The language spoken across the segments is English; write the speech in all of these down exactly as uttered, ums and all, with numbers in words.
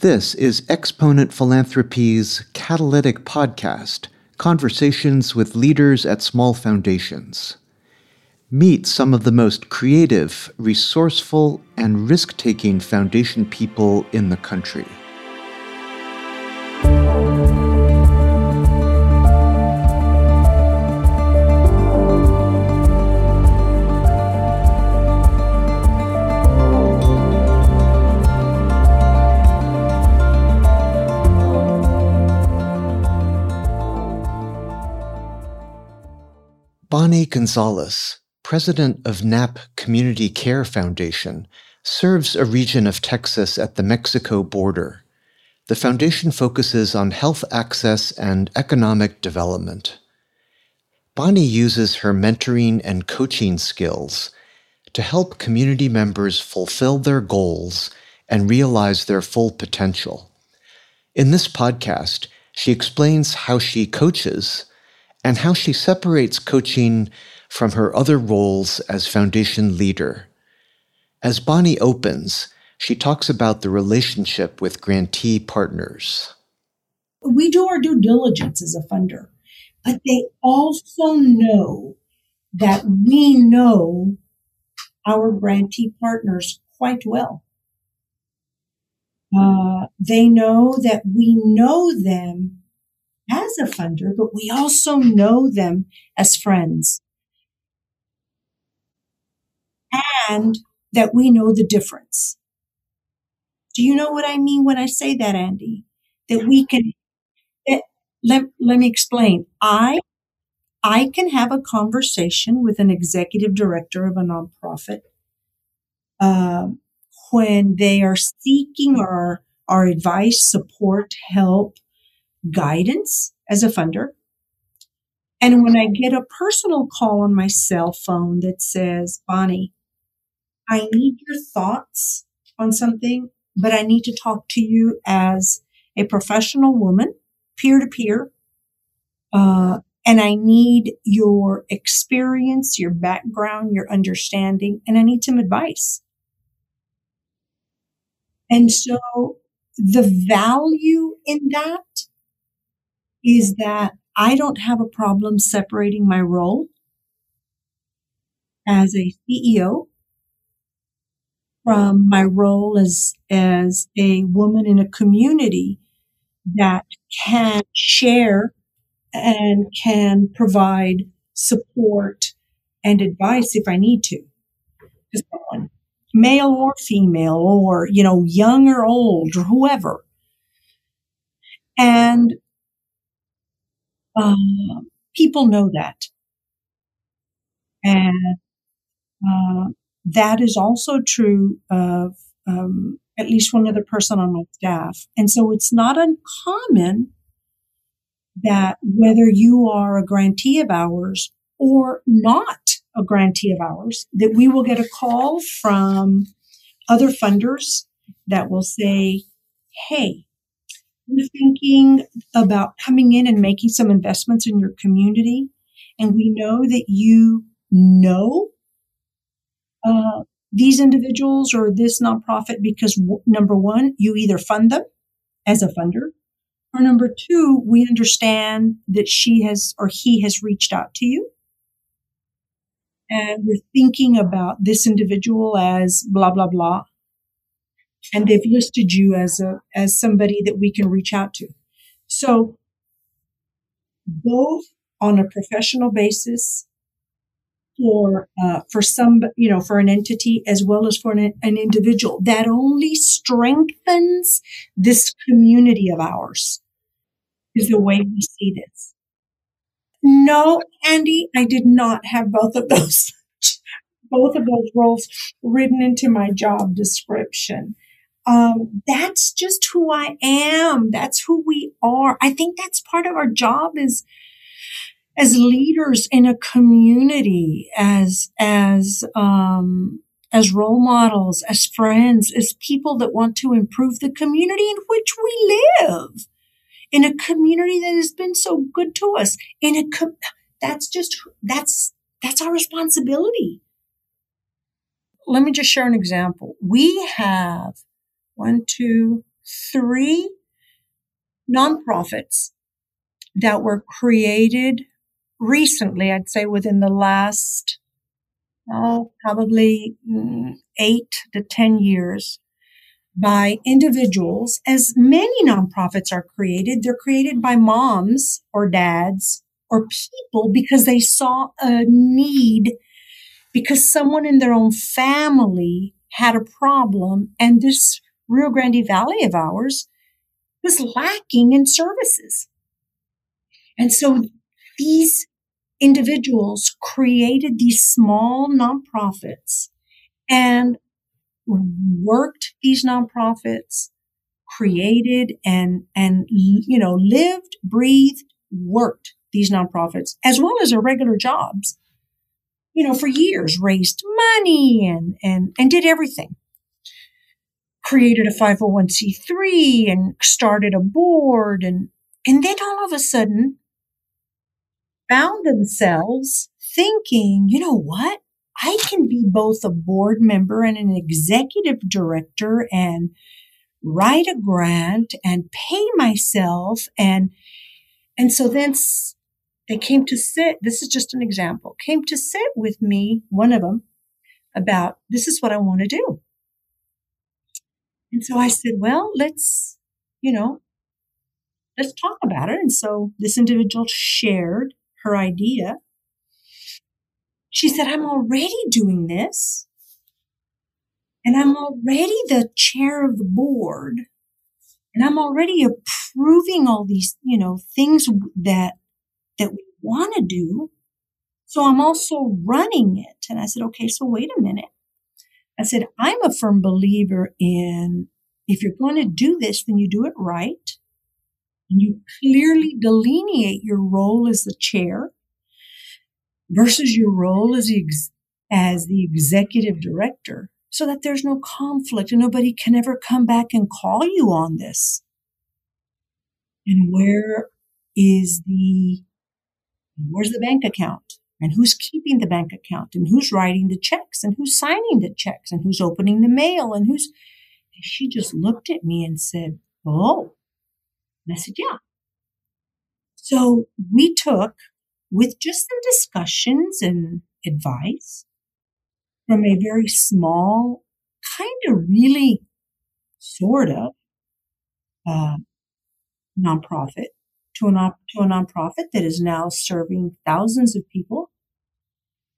This is Exponent Philanthropy's Catalytic Podcast, Conversations with Leaders at Small Foundations. Meet some of the most creative, resourceful, and risk-taking foundation people in the country. Bonnie Gonzalez, president of Knapp Community Care Foundation, serves a region of Texas at the Mexico border. The foundation focuses on health access and economic development. Bonnie uses her mentoring and coaching skills to help community members fulfill their goals and realize their full potential. In this podcast, she explains how she coaches and how she separates coaching from her other roles as foundation leader. As Bonnie opens, she talks about the relationship with grantee partners. We do our due diligence as a funder, but they also know that we know our grantee partners quite well. Uh, they know that we know them as a funder, but we also know them as friends. And that we know the difference. Do you know what I mean when I say that, Andy? That we can, that, let, let me explain. I, I can have a conversation with an executive director of a nonprofit uh, when they are seeking our, our advice, support, help, guidance as a funder. And when I get a personal call on my cell phone that says, Bonnie, I need your thoughts on something, but I need to talk to you as a professional woman, peer to peer. Uh, and I need your experience, your background, your understanding, and I need some advice. And so the value in that is that I don't have a problem separating my role as a C E O from my role as, as a woman in a community that can share and can provide support and advice if I need to. Male or female or, you know, young or old or whoever. And Um, people know that. And uh, that is also true of um, at least one other person on my staff. And so it's not uncommon that whether you are a grantee of ours or not a grantee of ours, that we will get a call from other funders that will say, hey, we're thinking about coming in and making some investments in your community. And we know that you know uh, these individuals or this nonprofit because, w- number one, you either fund them as a funder, or number two, we understand that she has or he has reached out to you. And we're thinking about this individual as blah, blah, blah. And they've listed you as a as somebody that we can reach out to. So both on a professional basis for uh, for some, you know, for an entity as well as for an, an individual, that only strengthens this community of ours is the way we see this. No, Andy, I did not have both of those both of those roles written into my job description. Um, that's just who I am. That's who we are. I think that's part of our job is as leaders in a community, as, as, um, as role models, as friends, as people that want to improve the community in which we live, in a community that has been so good to us. In a com- that's just, that's, that's our responsibility. Let me just share an example. We have One, two, three nonprofits that were created recently, I'd say within the last, oh, probably eight to ten years, by individuals. As many nonprofits are created, they're created by moms or dads or people because they saw a need, because someone in their own family had a problem, and this Rio Grande Valley of ours was lacking in services. And so these individuals created these small nonprofits and worked these nonprofits, created and, and, you know, lived, breathed, worked these nonprofits, as well as their regular jobs, you know, for years, raised money and, and, and did everything. Created a five oh one c three and started a board, and, and then all of a sudden found themselves thinking, you know what? I can be both a board member and an executive director and write a grant and pay myself. And, and so then they came to sit, this is just an example, came to sit with me, one of them, about this is what I want to do. And so I said, well, let's, you know, let's talk about it. And so this individual shared her idea. She said, I'm already doing this, and I'm already the chair of the board, and I'm already approving all these, you know, things that, that we want to do. So I'm also running it. And I said, okay, so wait a minute. I said, I'm a firm believer in if you're going to do this, then you do it right. And you clearly delineate your role as the chair versus your role as the, ex- as the executive director, so that there's no conflict and nobody can ever come back and call you on this. And where is the, where's the bank account? And who's keeping the bank account, and who's writing the checks, and who's signing the checks, and who's opening the mail, and who's, and she just looked at me and said, oh, and I said, yeah. So we took, with just some discussions and advice from a very small, kind of really sort of uh, nonprofit, to a, non- to a nonprofit that is now serving thousands of people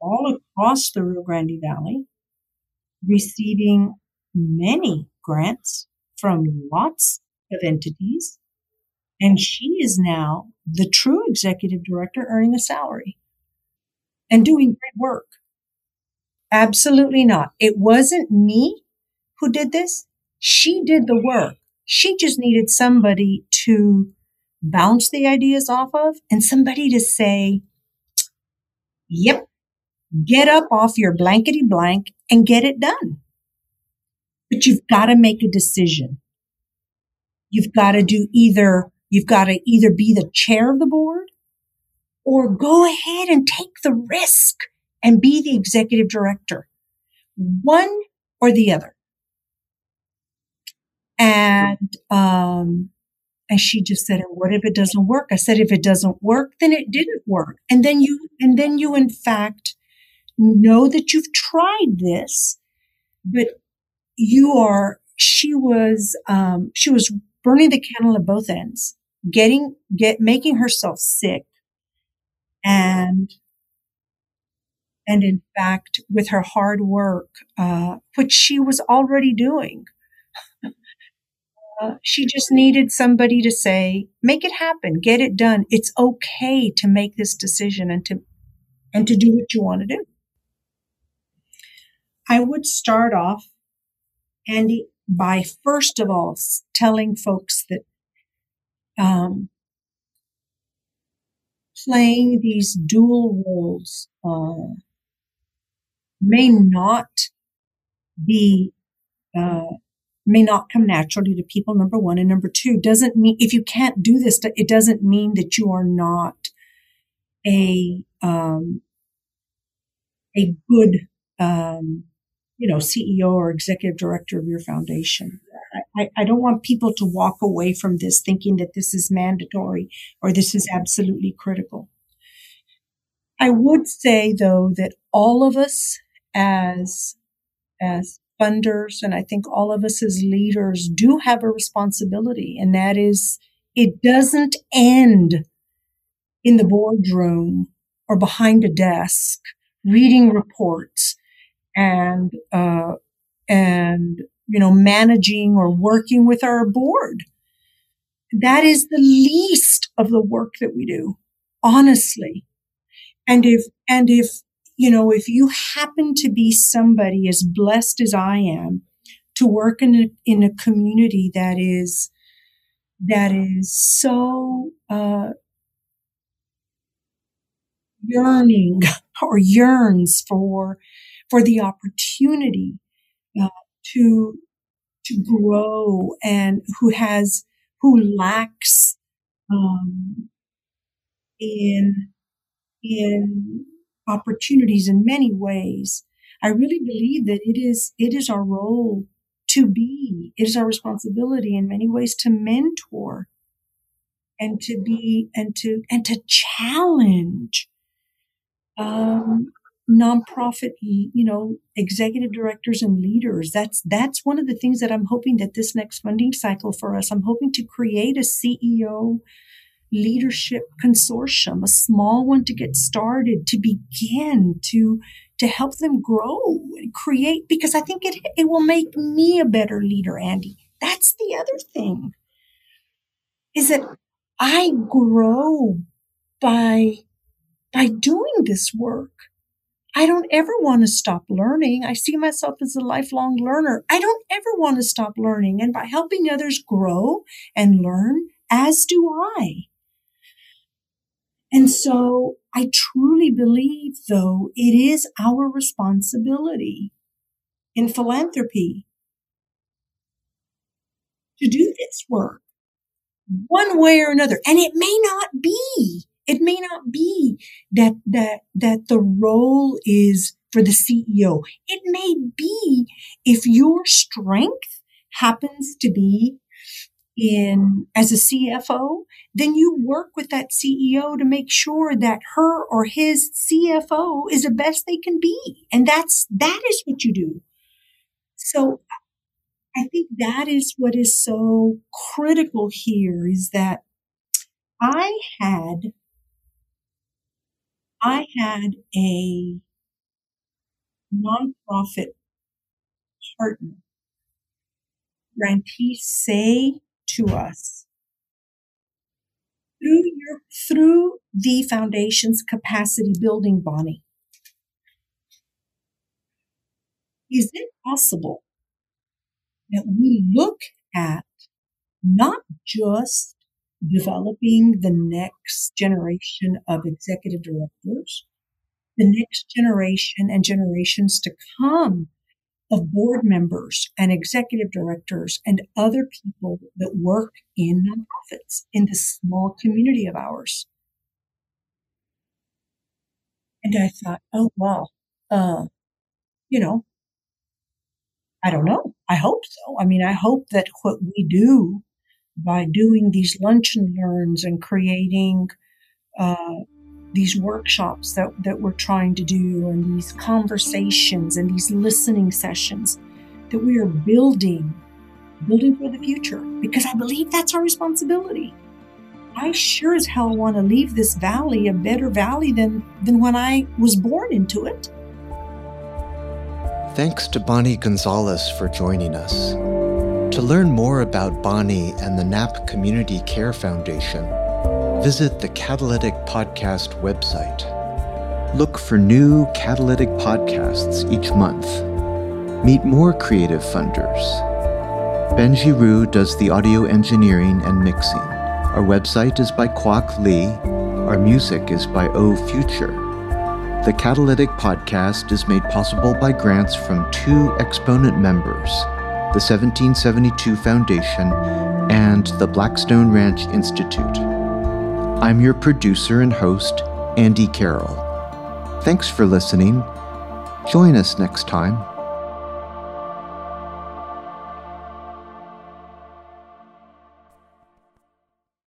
all across the Rio Grande Valley, receiving many grants from lots of entities. And she is now the true executive director, earning a salary and doing great work. Absolutely not. It wasn't me who did this. She did the work. She just needed somebody to bounce the ideas off of, and somebody to say, yep, get up off your blankety blank and get it done. But you've got to make a decision. You've got to do either, you've got to either be the chair of the board or go ahead and take the risk and be the executive director. One or the other. And, um, And she just said, what if it doesn't work? I said, if it doesn't work, then it didn't work. And then you, and then you, in fact, know that you've tried this, but you are, she was, um, she was burning the candle at both ends, getting, get, making herself sick. And, and in fact, with her hard work, uh, which she was already doing, Uh, she just needed somebody to say, make it happen, get it done. It's okay to make this decision and to, and to do what you want to do. I would start off, Andy, by first of all, telling folks that, um, playing these dual roles, uh, may not be, uh, may not come naturally to people, number one. And number two, doesn't mean, if you can't do this, it doesn't mean that you are not a, um, a good, um, you know, C E O or executive director of your foundation. I, I don't want people to walk away from this thinking that this is mandatory or this is absolutely critical. I would say, though, that all of us as, as funders, and I think all of us as leaders, do have a responsibility, and that is it doesn't end in the boardroom or behind a desk reading reports and, uh, and, you know, managing or working with our board. That is the least of the work that we do, honestly. And if, and if, you know, if you happen to be somebody as blessed as I am to work in a, in a community that is, that is so, uh, yearning or yearns for, for the opportunity uh, to, to grow, and who has, who lacks, um, in, in opportunities in many ways. I really believe that it is, it is our role to be, it is our responsibility in many ways to mentor and to be, and to, and to challenge Um, nonprofit, you know, executive directors and leaders. That's, that's one of the things that I'm hoping that this next funding cycle for us, I'm hoping to create a C E O leadership consortium, a small one to get started, to begin to, to help them grow and create, because I think it, it will make me a better leader, Andy. That's the other thing, is that I grow by By doing this work. I don't ever want to stop learning. I see myself as a lifelong learner. I don't ever want to stop learning. And by helping others grow and learn, as do I. And so I truly believe, though, it is our responsibility in philanthropy to do this work one way or another. And it may not be. It may not be that, that, that the role is for the C E O. It may be, if your strength happens to be in, as a C F O, then you work with that C E O to make sure that her or his C F O is the best they can be. And that's, that is what you do. So I think that is what is so critical here, is that I had, I had a nonprofit partner, grantee, say to us, through your, through the foundation's capacity building, Bonnie, is it possible that we look at not just developing the next generation of executive directors, the next generation and generations to come of board members and executive directors and other people that work in nonprofits in this small community of ours? And I thought, oh, well, uh, you know, I don't know. I hope so. I mean, I hope that what we do by doing these lunch and learns and creating uh, these workshops that, that we're trying to do, and these conversations and these listening sessions, that we are building, building for the future, because I believe that's our responsibility. I sure as hell want to leave this valley a better valley than, than when I was born into it. Thanks to Bonnie Gonzalez for joining us. To learn more about Bonnie and the Knapp Community Care Foundation, visit the Catalytic Podcast website. Look for new Catalytic podcasts each month. Meet more creative funders. Benji Rue does the audio engineering and mixing. Our website is by Kwok Lee. Our music is by O Future. The Catalytic Podcast is made possible by grants from two Exponent members, the seventeen seventy-two Foundation, and the Blackstone Ranch Institute. I'm your producer and host, Andy Carroll. Thanks for listening. Join us next time.